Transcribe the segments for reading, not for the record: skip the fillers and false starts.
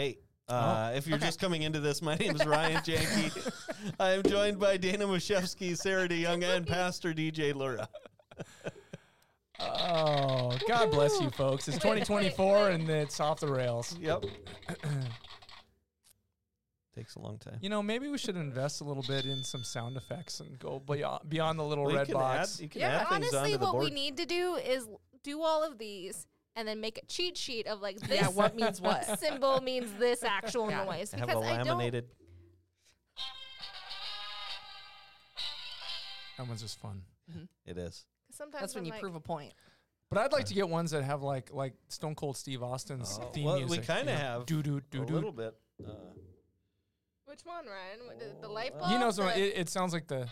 Hey, if you're just coming into this, my name is Ryan Janke. I am joined by Dana Mushefsky, Sarah DeYoung, and Pastor DJ Lura. Oh, God bless you, folks. It's 2024, and it's off the rails. Yep. Takes a long time. You know, maybe we should invest a little bit in some sound effects and go beyond the little red box. You can add things honestly, onto the board. What we need to do is do all of these and then make a cheat sheet of like this. Yeah, what means what? Symbol means this actual noise. Because have a laminated. That one's just fun. Mm-hmm. It is. Sometimes that's when you prove a point. But I'd like to get ones that have like Stone Cold Steve Austin's theme music. We kind of have a little bit. Which one, Ryan? The light bulb? You know, so it sounds like the...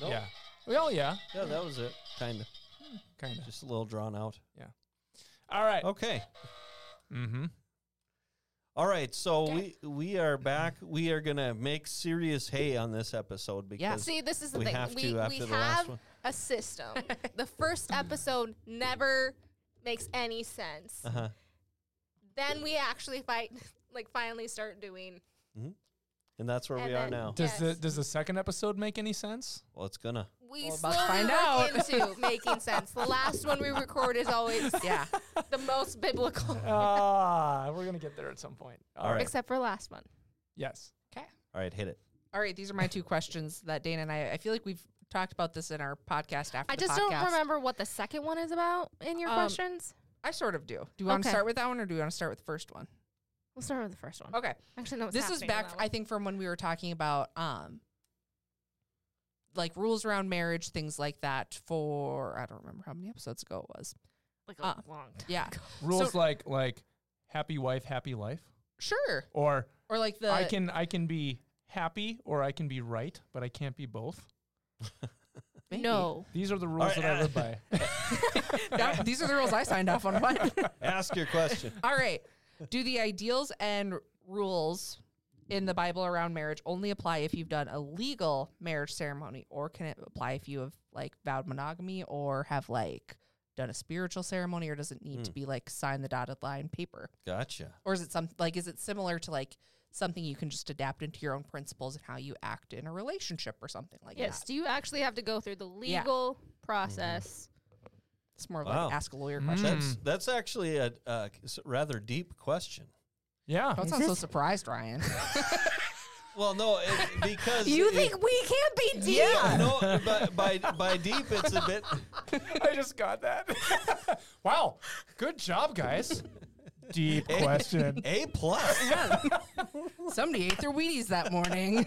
Nope. Yeah. Well, yeah. Yeah, that was it. Kind of. Just a little drawn out. Yeah. All right. Okay. Mm-hmm. All right, so we are back. We are going to make serious hay on this episode because see, this is the thing. We have a system. The first episode never makes any sense. Uh-huh. Then we actually finally start doing... Mm-hmm. And that's where we are now. Does the second episode make any sense? Well, it's gonna. We slowly find out into making sense. The last one we record is always the most biblical. We're gonna get there at some point. All right. Except for last one. Yes. Okay. All right, hit it. All right, these are my two questions that Dana and I feel like we've talked about this in our podcast after. I just don't remember what the second one is about in your questions. I sort of do. Do you want to start with that one, or do you want to start with the first one? We'll start with the first one. Okay. Actually, no. This is back, I think, from when we were talking about, like rules around marriage, things like that. For I don't remember how many episodes ago it was. Like a long time. Yeah. Rules so, like happy wife, happy life. Sure. Or like the I can be happy or I can be right, but I can't be both. No. These are the rules that I live by. These are the rules I signed off on. Ask your question. All right. Do the ideals and rules in the Bible around marriage only apply if you've done a legal marriage ceremony, or can it apply if you have like vowed monogamy or have like done a spiritual ceremony, or does it need to be like sign the dotted line paper? Gotcha. Or is it similar to like something you can just adapt into your own principles and how you act in a relationship or something like that? Yes. Do you actually have to go through the legal process? It's more like ask a lawyer question. That's actually a rather deep question. Yeah. Don't sound so surprised, Ryan. Well, no, because... You think we can't be deep? Yeah, no, but by deep, it's a bit... I just got that. Wow. Good job, guys. Deep question. A plus. Yeah. Somebody ate their Wheaties that morning.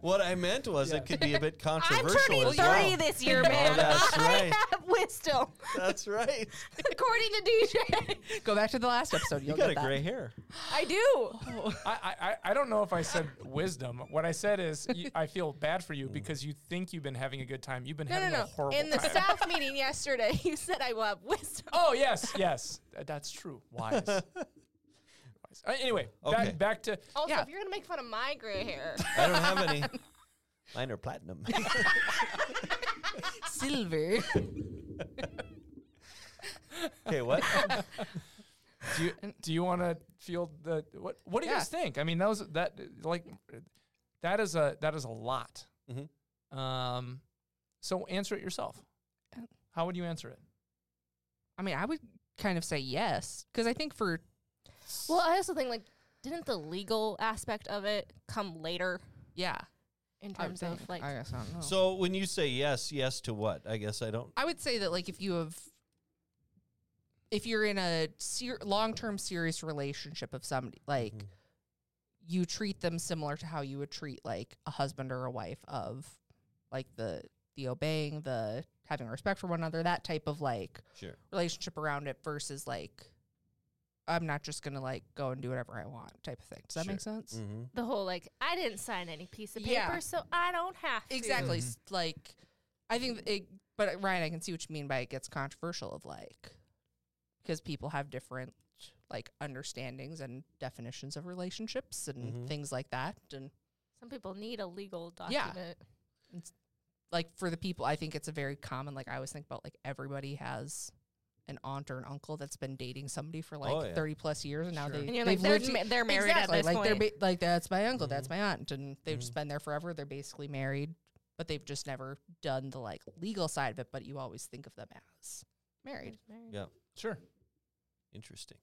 What I meant was it could be a bit controversial. I'm turning 30 this year, man. Oh, that's right. I have wisdom. That's right. According to DJ. Go back to the last episode. You got gray hair. I do. Oh. I don't know if I said wisdom. What I said is I feel bad for you because you think you've been having a good time. You've been having a horrible time. In the staff meeting yesterday, you said I will have wisdom. Oh, yes. That's true. Wise. Anyway, back to... Also, if you're going to make fun of my gray hair... I don't have any. Mine are platinum. Silver. Okay, what? Do you want to feel the... What do you guys think? I mean, that is a lot. Mm-hmm. So answer it yourself. How would you answer it? I mean, I would kind of say yes, because I think for... Well, I also think, didn't the legal aspect of it come later? Yeah. In terms of, I guess I don't know. So when you say yes to what? I guess I don't. I would say that, if you're in a long-term serious relationship of somebody, you treat them similar to how you would treat, a husband or a wife of, the obeying, the having respect for one another, that type of, relationship around it versus, I'm not just going to, go and do whatever I want type of thing. Does that make sense? Mm-hmm. The whole, I didn't sign any piece of paper, so I don't have to. Exactly. Mm-hmm. I think but, Ryan, I can see what you mean by it gets controversial of, because people have different, understandings and definitions of relationships and things like that. And some people need a legal document. Yeah. For the people, I think it's a very common, I always think about, everybody has an aunt or an uncle that's been dating somebody for like 30 plus years, and now they and you're like they're married exactly, at this point. They're like that's my uncle, that's my aunt, and they've just been there forever. They're basically married, but they've just never done the like legal side of it. But you always think of them as married. Yeah, sure. Interesting.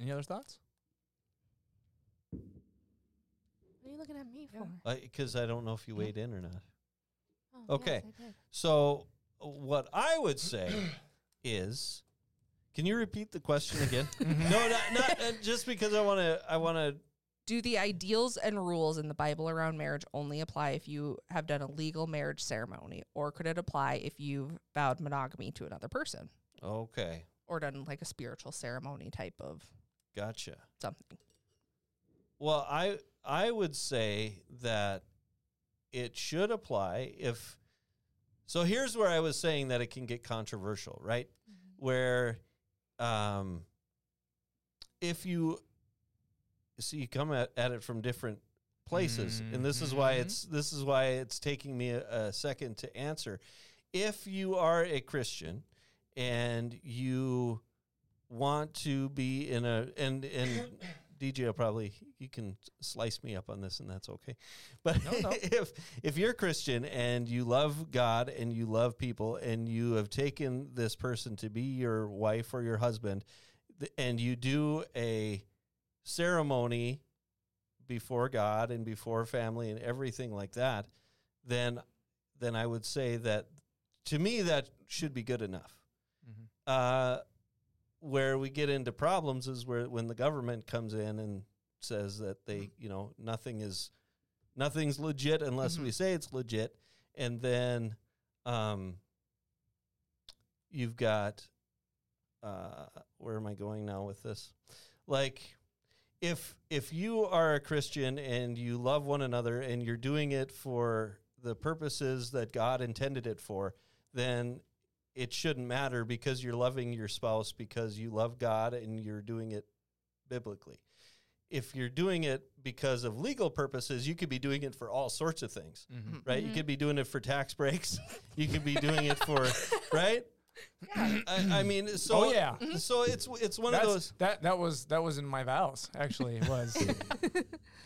Any other thoughts? What are you looking at me for? Because I don't know if you weighed in or not. Oh, okay, yes, so what I would say is, can you repeat the question again? No, not just because I want to. Do the ideals and rules in the Bible around marriage only apply if you have done a legal marriage ceremony, or could it apply if you've vowed monogamy to another person? Okay. Or done like a spiritual ceremony type of something. Well, I would say that it should apply if. So here's where I was saying that it can get controversial, right? Mm-hmm. Where if you come at it from different places, and this is why it's taking me a second to answer. If you are a Christian and you want to be in a and DJ will probably, you can slice me up on this and that's okay. But no. if you're a Christian and you love God and you love people and you have taken this person to be your wife or your husband, and you do a ceremony before God and before family and everything like that, then I would say that, to me, that should be good enough. Mm-hmm. Where we get into problems is when the government comes in and says that they, nothing's legit unless we say it's legit, and then you've got where am I going now with this? Like, if you are a Christian and you love one another and you're doing it for the purposes that God intended it for, then it shouldn't matter because you're loving your spouse because you love God and you're doing it biblically. If you're doing it because of legal purposes, you could be doing it for all sorts of things, right? You could be doing it for tax breaks. You could be doing it for, right? Yeah. I mean, so so it's one of those that was in my vows. Actually, it was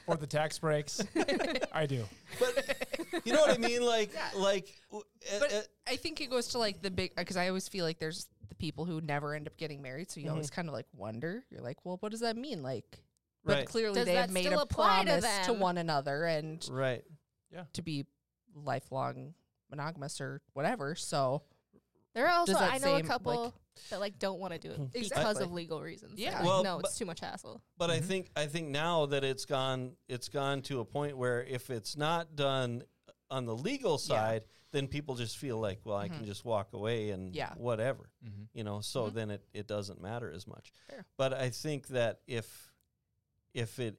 for the tax breaks. I do, but you know what I mean. Like, but I think it goes to like the big, because I always feel like there's the people who never end up getting married. So you always kind of like wonder. You're like, well, what does that mean? Like, but clearly does they have made a promise to one another and to be lifelong monogamous or whatever. So. There are also, I know a couple that like don't want to do it because of legal reasons. Yeah, like, well, it's too much hassle. But I think now that it's gone to a point where if it's not done on the legal side, then people just feel like, well, I can just walk away and whatever, So then it doesn't matter as much. Fair. But I think that if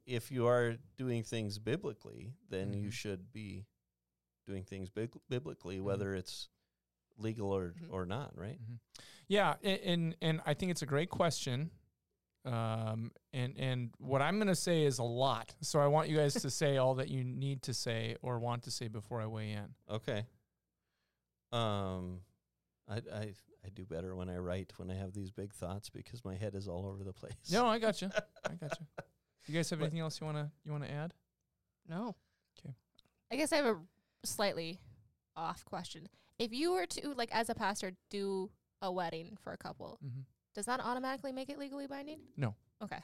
you are doing things biblically, then you should be doing things biblically, whether it's legal or not, right? Yeah, and I think it's a great question. And what I'm going to say is a lot. So I want you guys to say all that you need to say or want to say before I weigh in. Okay. I do better when I write, when I have these big thoughts, because my head is all over the place. No, I got you. You guys have anything else you want to add? No. Okay. I guess I have a slightly off question. If you were to, like, as a pastor, do a wedding for a couple, does that automatically make it legally binding? No. Okay.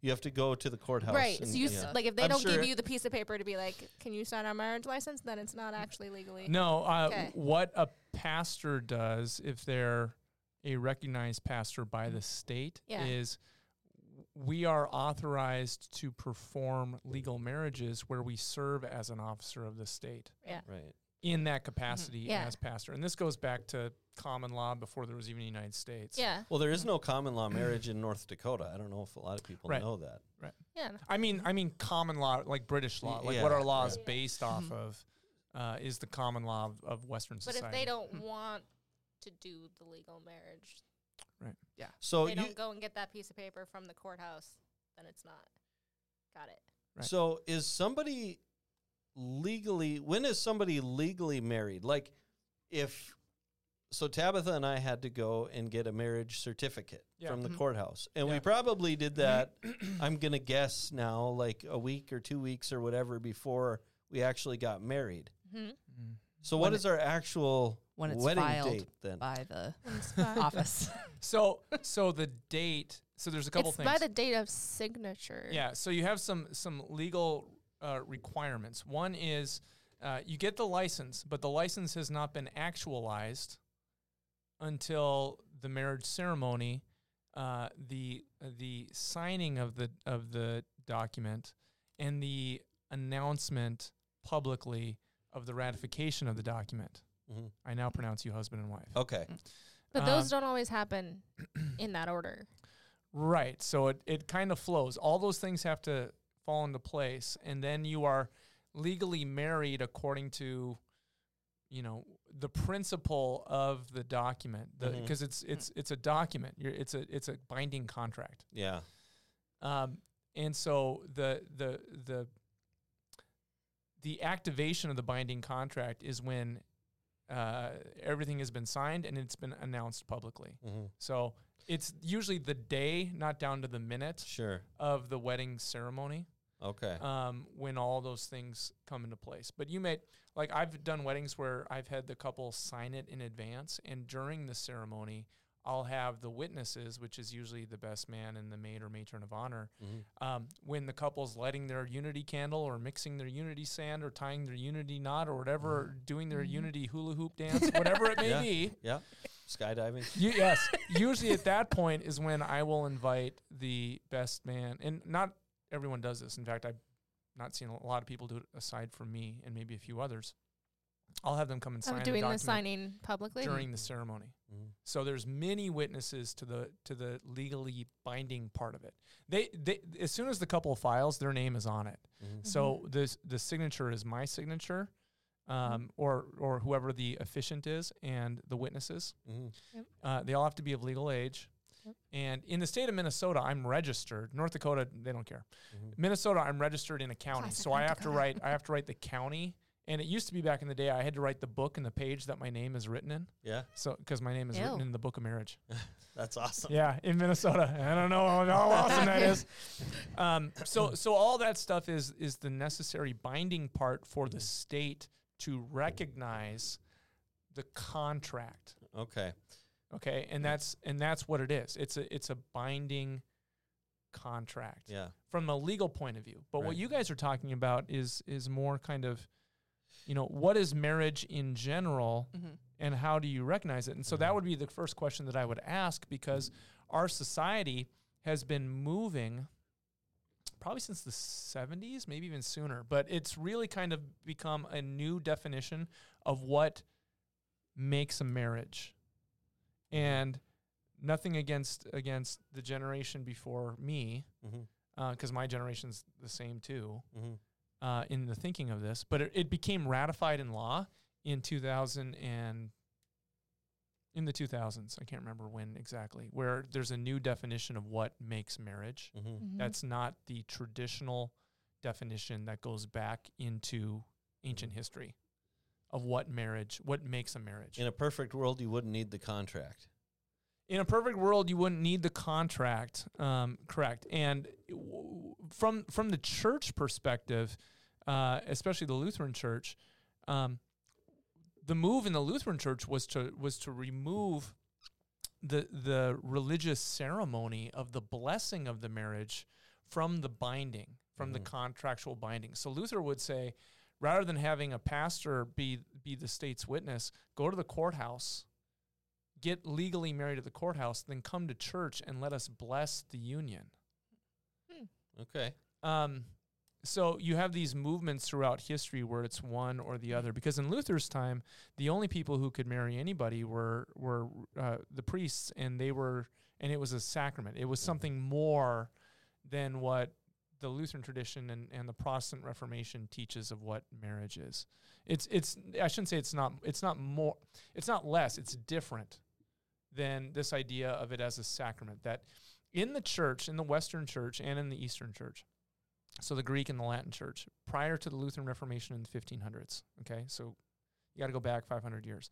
You have to go to the courthouse. Right. So you like, if they don't give you the piece of paper to be like, can you sign our marriage license, then it's not actually legally. No. What a pastor does, if they're a recognized pastor by the state, is we are authorized to perform legal marriages where we serve as an officer of the state. Yeah. Right. In that capacity as pastor. And this goes back to common law before there was even the United States. Yeah. Well, there is no common law marriage in North Dakota. I don't know if a lot of people know that. Right. Yeah. I mean common law, like British law, like what our law is based off of is the common law of Western society. But if they don't want to do the legal marriage, right? Yeah. So if they don't go and get that piece of paper from the courthouse, then it's not. Got it. Right. So is somebody legally, when is somebody legally married? Like, if So Tabitha and I had to go and get a marriage certificate from the courthouse. And we probably did that, I'm going to guess now, like a week or 2 weeks or whatever before we actually got married. Mm-hmm. So what is our actual wedding date then? By the office. So the date, so there's a couple things. It's by the date of signature. Yeah, so you have some legal requirements. One is you get the license, but the license has not been actualized until the marriage ceremony, the signing of the document, and the announcement publicly of the ratification of the document. Mm-hmm. I now pronounce you husband and wife. Okay. But those don't always happen in that order. Right. So it kind of flows. All those things have to fall into place, and then you are legally married according to, you know, the principle of the document, because it's a document. It's a binding contract. Yeah. And so the activation of the binding contract is when everything has been signed and it's been announced publicly. Mm-hmm. So it's usually the day, not down to the minute, of the wedding ceremony. Okay. When all those things come into place. But you may, like I've done weddings where I've had the couple sign it in advance, and during the ceremony, I'll have the witnesses, which is usually the best man and the maid or matron of honor. Mm-hmm. When the couple's lighting their unity candle or mixing their unity sand or tying their unity knot or whatever, doing their unity hula hoop dance, whatever it may be. Yeah. Skydiving. Yes. Usually at that point is when I will invite the best man, and not everyone does this. In fact, I've not seen a lot of people do it aside from me and maybe a few others. I'll have them come and sign the document. Doing the signing publicly? During the ceremony. Mm-hmm. So there's many witnesses to the legally binding part of it. They as soon as the couple files, their name is on it. Mm-hmm. So the signature is my signature, or whoever the officiant is, and the witnesses. Mm-hmm. Yep. They all have to be of legal age. Yep. And in the state of Minnesota, I'm registered. North Dakota, they don't care. Mm-hmm. Minnesota, I'm registered in a county. Classic so North Dakota. I have to write the county. And it used to be back in the day, I had to write the book and the page that my name is written in. Yeah. So, because my name is written in the book of marriage. That's awesome. Yeah, in Minnesota. I don't know how awesome that is. So all that stuff is the necessary binding part for the state to recognize the contract. Okay, and that's what it is. It's a binding contract. Yeah. From a legal point of view, but what you guys are talking about is more kind of, you know, what is marriage in general, and how do you recognize it? And so that would be the first question that I would ask, because our society has been moving probably since the 70s, maybe even sooner, but it's really kind of become a new definition of what makes a marriage. And nothing against the generation before me, because my generation's the same too. Mm-hmm. In the thinking of this, but it became ratified in law in 2000 and in the 2000s. I can't remember when exactly, where there's a new definition of what makes marriage. Mm-hmm. Mm-hmm. That's not the traditional definition that goes back into ancient history of what makes a marriage. In a perfect world, you wouldn't need the contract. Correct. And from the church perspective, especially the Lutheran Church, the move in the Lutheran Church was to remove the religious ceremony of the blessing of the marriage from the binding, from the contractual binding. So Luther would say, rather than having a pastor be the state's witness, go to the courthouse, get legally married at the courthouse, then come to church and let us bless the union. Okay. So you have these movements throughout history where it's one or the other, because in Luther's time, the only people who could marry anybody were the priests, and it was a sacrament. It was something more than what the Lutheran tradition and the Protestant Reformation teaches of what marriage is. It's not less, it's different than this idea of it as a sacrament that in the church, in the Western church and in the Eastern church, so the Greek and the Latin church, prior to the Lutheran Reformation in the 1500s, okay? So you got to go back 500 years.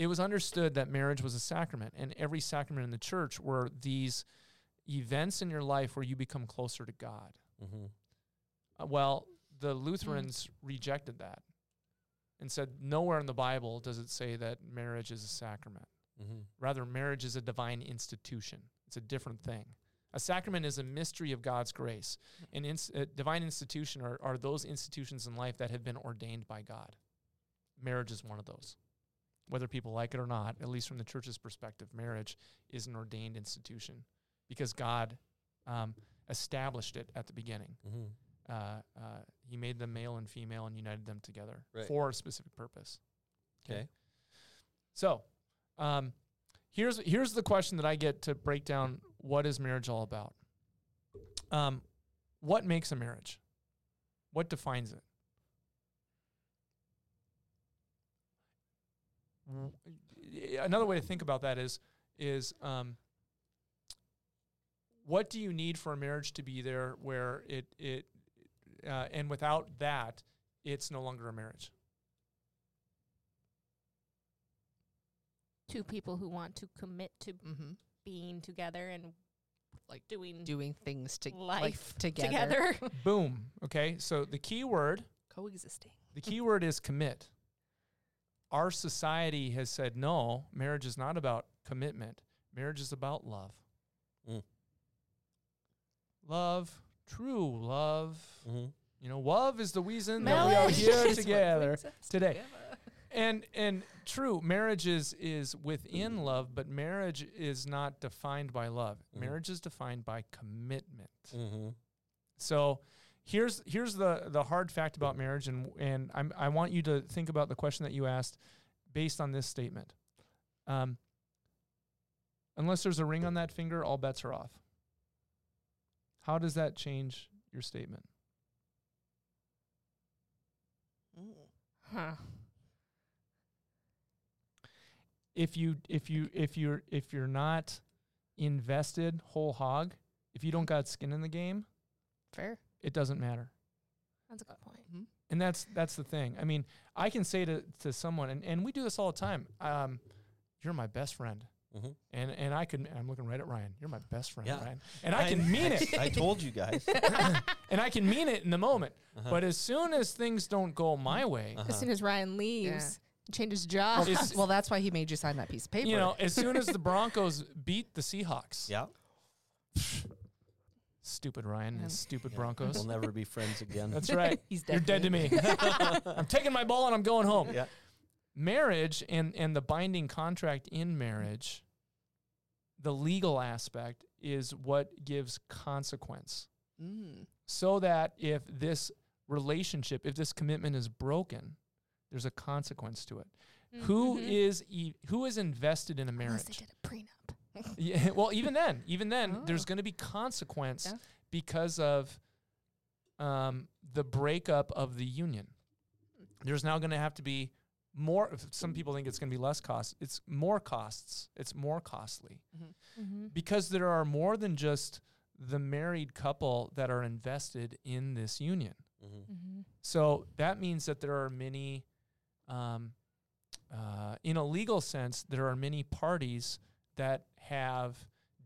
It was understood that marriage was a sacrament, and every sacrament in the church were these events in your life where you become closer to God. Mm-hmm. Well, the Lutherans rejected that and said, nowhere in the Bible does it say that marriage is a sacrament. Mm-hmm. Rather, marriage is a divine institution. It's a different thing. A sacrament is a mystery of God's grace. An a divine institution are those institutions in life that have been ordained by God. Marriage is one of those. Whether people like it or not, at least from the church's perspective, marriage is an ordained institution because God established it at the beginning. Mm-hmm. He made them male and female and united them together for a specific purpose. Okay. So here's the question that I get to break down. What is marriage all about? What makes a marriage? What defines it? Another way to think about that is what do you need for a marriage to be there where it and without that, it's no longer a marriage? Two people who want to commit to being together and like doing things to life together. Boom. Okay. So the key word coexisting. The key word is commit. Our society has said, no, marriage is not about commitment. Marriage is about love. Mm. Love, true love. Mm-hmm. You know, love is the reason that we are here together today. Together. And true, marriage is within love, but marriage is not defined by love. Mm-hmm. Marriage is defined by commitment. Mm-hmm. So here's the hard fact about marriage, and I want you to think about the question that you asked based on this statement. Unless there's a ring on that finger, all bets are off. How does that change your statement? Huh. If you're not invested whole hog, if you don't got skin in the game, fair. It doesn't matter. That's a good point. Mm-hmm. And that's the thing. I mean, I can say to someone, and we do this all the time, you're my best friend. Mm-hmm. And I'm looking right at Ryan. You're my best friend, Ryan. And I can mean it. I told you guys. And I can mean it in the moment. Uh-huh. But as soon as things don't go my way. Uh-huh. As soon as Ryan leaves, changes jobs. Well, that's why he made you sign that piece of paper. You know, as soon as the Broncos beat the Seahawks. Yeah. Stupid Ryan and his stupid Broncos. We'll never be friends again. That's right. He's dead. You're dead to me. I'm taking my ball and I'm going home. Yeah. Marriage and the binding contract in marriage, the legal aspect is what gives consequence. Mm. So that if this relationship, if this commitment is broken, there's a consequence to it. Mm-hmm. Who is invested in a marriage? Unless they did a prenup. Yeah, well, even then, there's going to be consequence because of the breakup of the union. There's now going to have to be more. Some people think it's going to be less cost. It's more costs. It's more costly because there are more than just the married couple that are invested in this union. Mm-hmm. Mm-hmm. So that means that there are many, in a legal sense, there are many parties that have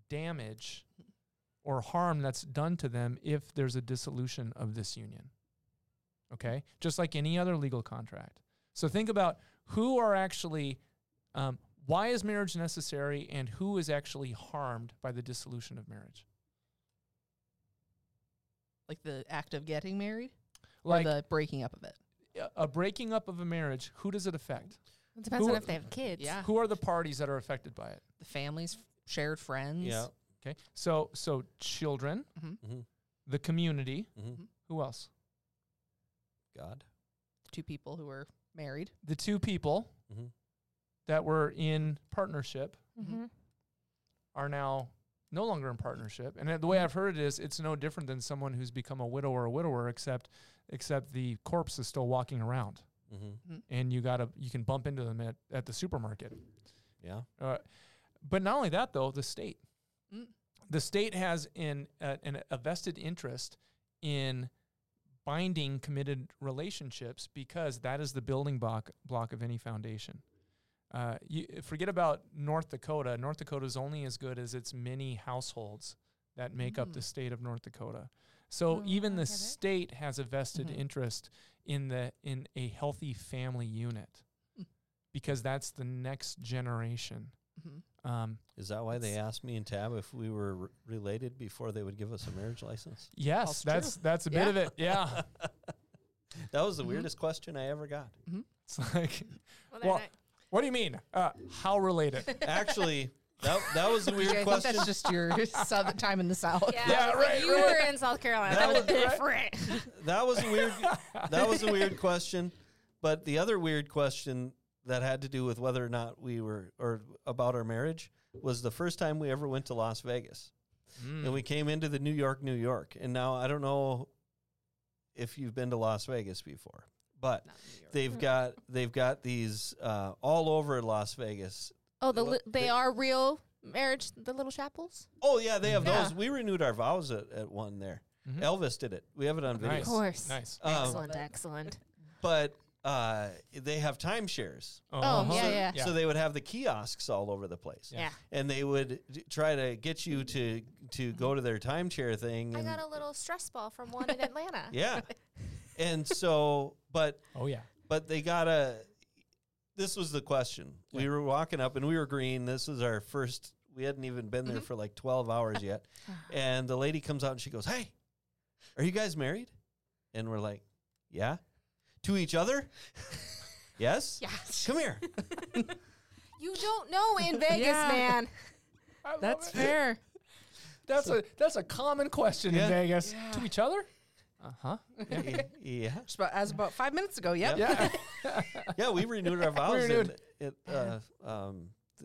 damage or harm that's done to them if there's a dissolution of this union. Okay? Just like any other legal contract. So think about who are actually, why is marriage necessary and who is actually harmed by the dissolution of marriage? Like the act of getting married? Like, or the breaking up of it? A breaking up of a marriage, who does it affect? It depends on if they have kids. Yeah. Who are the parties that are affected by it? The families, shared friends. Yeah. Okay. So children, the community. Mm-hmm. Who else? God. The two people who were married. The two people that were in partnership are now no longer in partnership. And the way I've heard it is, it's no different than someone who's become a widow or a widower, except the corpse is still walking around. Mm-hmm. And you can bump into them at the supermarket. Yeah. But not only that, though, the state. Mm. The state has a vested interest in binding committed relationships because that is the building block of any foundation. Forget about North Dakota. North Dakota is only as good as its many households that make up the state of North Dakota. So even the state has a vested interest in a healthy family unit because that's the next generation. Is that why they asked me and Tab if we were related before they would give us a marriage license? Yes, that's a bit of it. Yeah. That was the weirdest question I ever got. It's like, well, what do you mean? How related? Actually, that was a weird question. That's just your southern time in the South. You were in South Carolina. That was different. That was a weird question. But the other weird question that had to do with whether or not we were, or about our marriage, was the first time we ever went to Las Vegas. And we came into the New York. And now I don't know if you've been to Las Vegas before, but they've got these all over Las Vegas. Oh, they are real marriage, the little chapels? Oh, yeah, they have those. We renewed our vows at one there. Elvis did it. We have it on video. Of course. Nice. Excellent. But they have timeshares. So they would have the kiosks all over the place. Yeah. And they would try to get you to go to their timeshare thing. I got a little stress ball from one in Atlanta. Yeah. And so, but they got this was the question. Yeah. We were walking up and we were green. This was our first, we hadn't even been there for like 12 hours yet. And the lady comes out and she goes, "Hey, are you guys married?" And we're like, "Yeah." "To each other?" "Yes." "Yes." "Come here." You don't know in Vegas, man. That's fair. That's a common question in Vegas. Yeah. To each other? Uh-huh. Yeah. Just about 5 minutes ago, Yeah. Yeah, we renewed our vows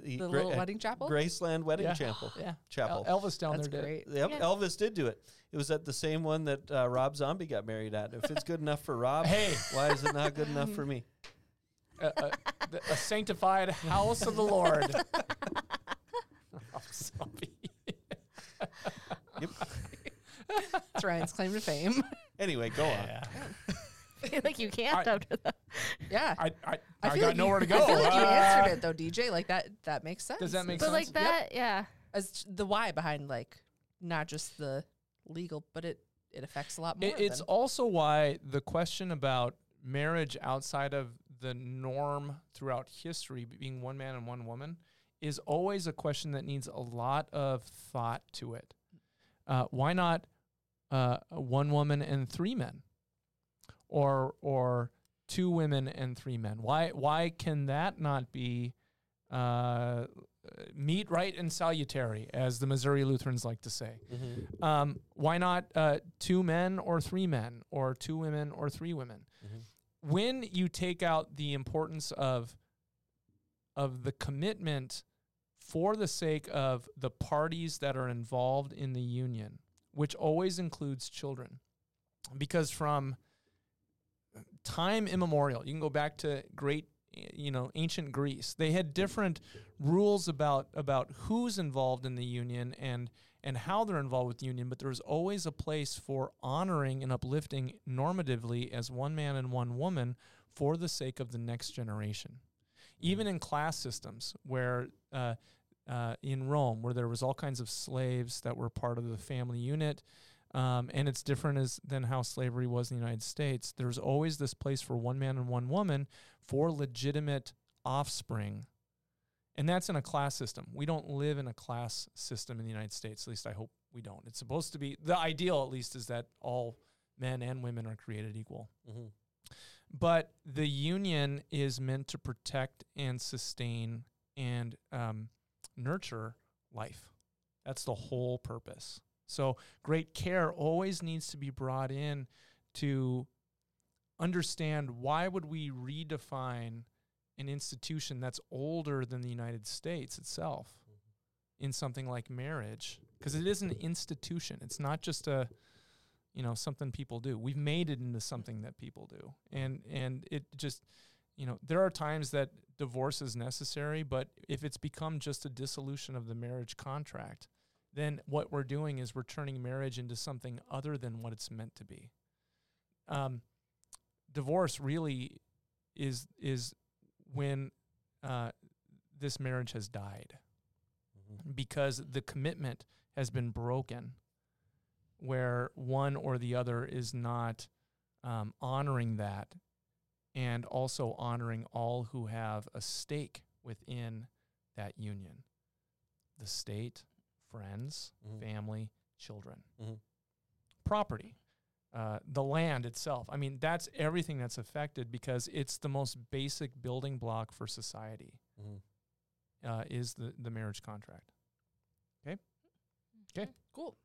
the little wedding chapel? Graceland Wedding Chapel. Yeah. Chapel. Elvis down That's there did great. Yep, yeah. Elvis did do it. It was at the same one that Rob Zombie got married at. If it's good enough for Rob, why is it not good enough for me? A sanctified house of the Lord. Rob Zombie. Yep. That's Ryan's claim to fame. Anyway, go on. I feel like you can't after that. Yeah. I got like nowhere to go. I feel like you answered it, though, DJ. Like, that makes sense. Does that make sense? But, like, that, As the why behind, like, not just the legal, but it affects a lot more. It's also why the question about marriage outside of the norm throughout history, being one man and one woman, is always a question that needs a lot of thought to it. Why not one woman and three men? Or two women and three men. Why can that not be meet, right, and salutary, as the Missouri Lutherans like to say? Mm-hmm. Why not two men or three men, or two women or three women? Mm-hmm. When you take out the importance of the commitment for the sake of the parties that are involved in the union, which always includes children, because from time immemorial, you can go back to ancient Greece. They had different rules about who's involved in the union and how they're involved with the union, but there's always a place for honoring and uplifting normatively as one man and one woman for the sake of the next generation. Even in class systems where in Rome, where there was all kinds of slaves that were part of the family unit, and it's different than how slavery was in the United States. There's always this place for one man and one woman for legitimate offspring. And that's in a class system. We don't live in a class system in the United States. At least I hope we don't. It's supposed to be, the ideal at least is that all men and women are created equal. Mm-hmm. But the union is meant to protect and sustain and nurture life. That's the whole purpose. So great care always needs to be brought in to understand why would we redefine an institution that's older than the United States itself in something like marriage? Because it is an institution. It's not just a, something people do. We've made it into something that people do. And it just, there are times that divorce is necessary, but if it's become just a dissolution of the marriage contract, then what we're doing is we're turning marriage into something other than what it's meant to be. Divorce really is when this marriage has died, mm-hmm. because the commitment has been broken, where one or the other is not honoring that, and also honoring all who have a stake within that union: the state, friends, mm-hmm. family, children, mm-hmm. property, the land itself. I mean, that's everything that's affected, because it's the most basic building block for society, mm-hmm. Is the marriage contract. Okay. Cool.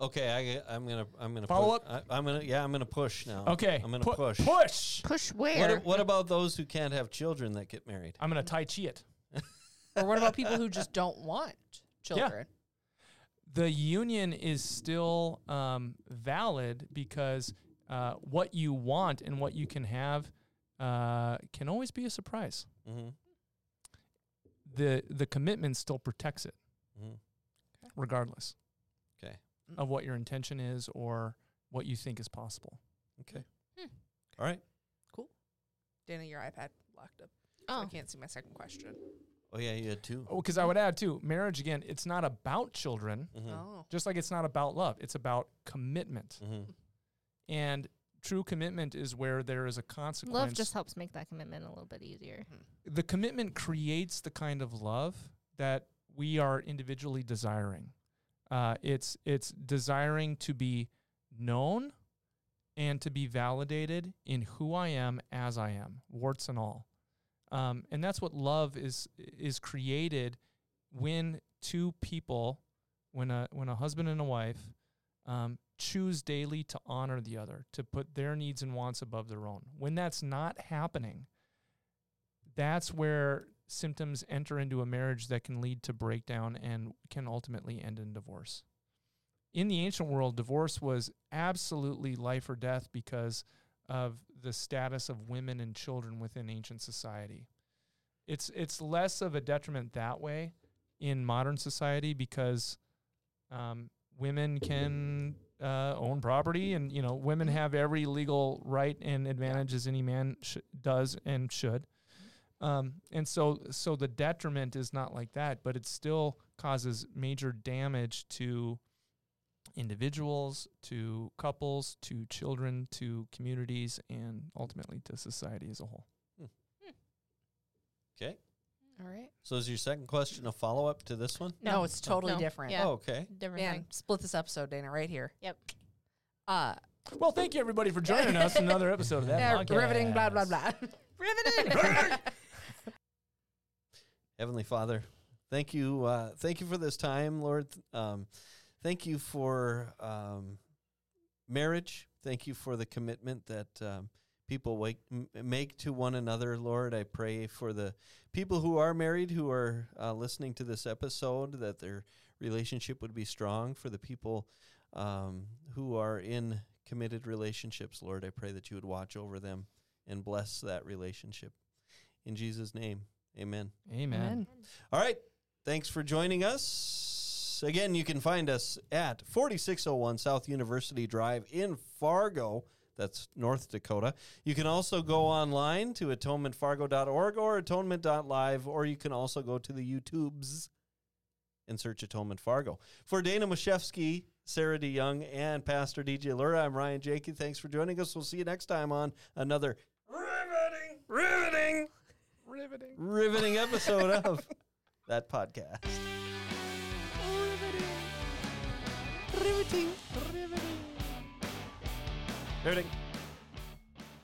Okay, I'm gonna follow push. Up. I'm gonna push now. Okay, I'm gonna push. Push where? What about those who can't have children that get married? I'm gonna Tai Chi it. Or what about people who just don't want children? Yeah. The union is still valid, because what you want and what you can have can always be a surprise. Mm-hmm. The commitment still protects it, mm-hmm. regardless. Okay. Of what your intention is or what you think is possible. Okay. All right. Cool. Dana, your iPad locked up. Oh. So I can't see my second question. Oh, yeah, you had two. Oh, because I would add, too, marriage, again, it's not about children, mm-hmm. oh. just like it's not about love. It's about commitment. Mm-hmm. And true commitment is where there is a consequence. Love just helps make that commitment a little bit easier. Mm-hmm. The commitment creates the kind of love that we are individually desiring. It's desiring to be known and to be validated in who I am as I am, warts and all. And that's what love is created when two people, when a husband and a wife, choose daily to honor the other, to put their needs and wants above their own. When that's not happening, that's where symptoms enter into a marriage that can lead to breakdown and can ultimately end in divorce. In the ancient world, divorce was absolutely life or death because of the status of women and children within ancient society. It's less of a detriment that way in modern society, because women can own property, and women have every legal right and advantage as any man does and should. And so the detriment is not like that, but it still causes major damage to individuals, to couples, to children, to communities, and ultimately to society as a whole. Okay. All right. So is your second question a follow-up to this one? No, it's totally different. Yeah. Oh, okay. Man, split this episode, Dana, right here. Yep. Well, thank you, everybody, for joining us in another episode of that podcast. Riveting, blah, blah, blah. Riveting! Heavenly Father, thank you. Thank you for this time, Lord. Thank you for marriage. Thank you for the commitment that people make to one another, Lord. I pray for the people who are married, who are listening to this episode, that their relationship would be strong. For the people who are in committed relationships, Lord, I pray that you would watch over them and bless that relationship. In Jesus' name, amen. Amen. All right. Thanks for joining us. Again, you can find us at 4601 South University Drive in Fargo. That's North Dakota. You can also go online to atonementfargo.org or atonement.live, or you can also go to the YouTubes and search Atonement Fargo. For Dana Mushefsky, Sarah DeYoung, and Pastor DJ Lura, I'm Ryan Janke. Thanks for joining us. We'll see you next time on another riveting episode of that podcast. Riveting.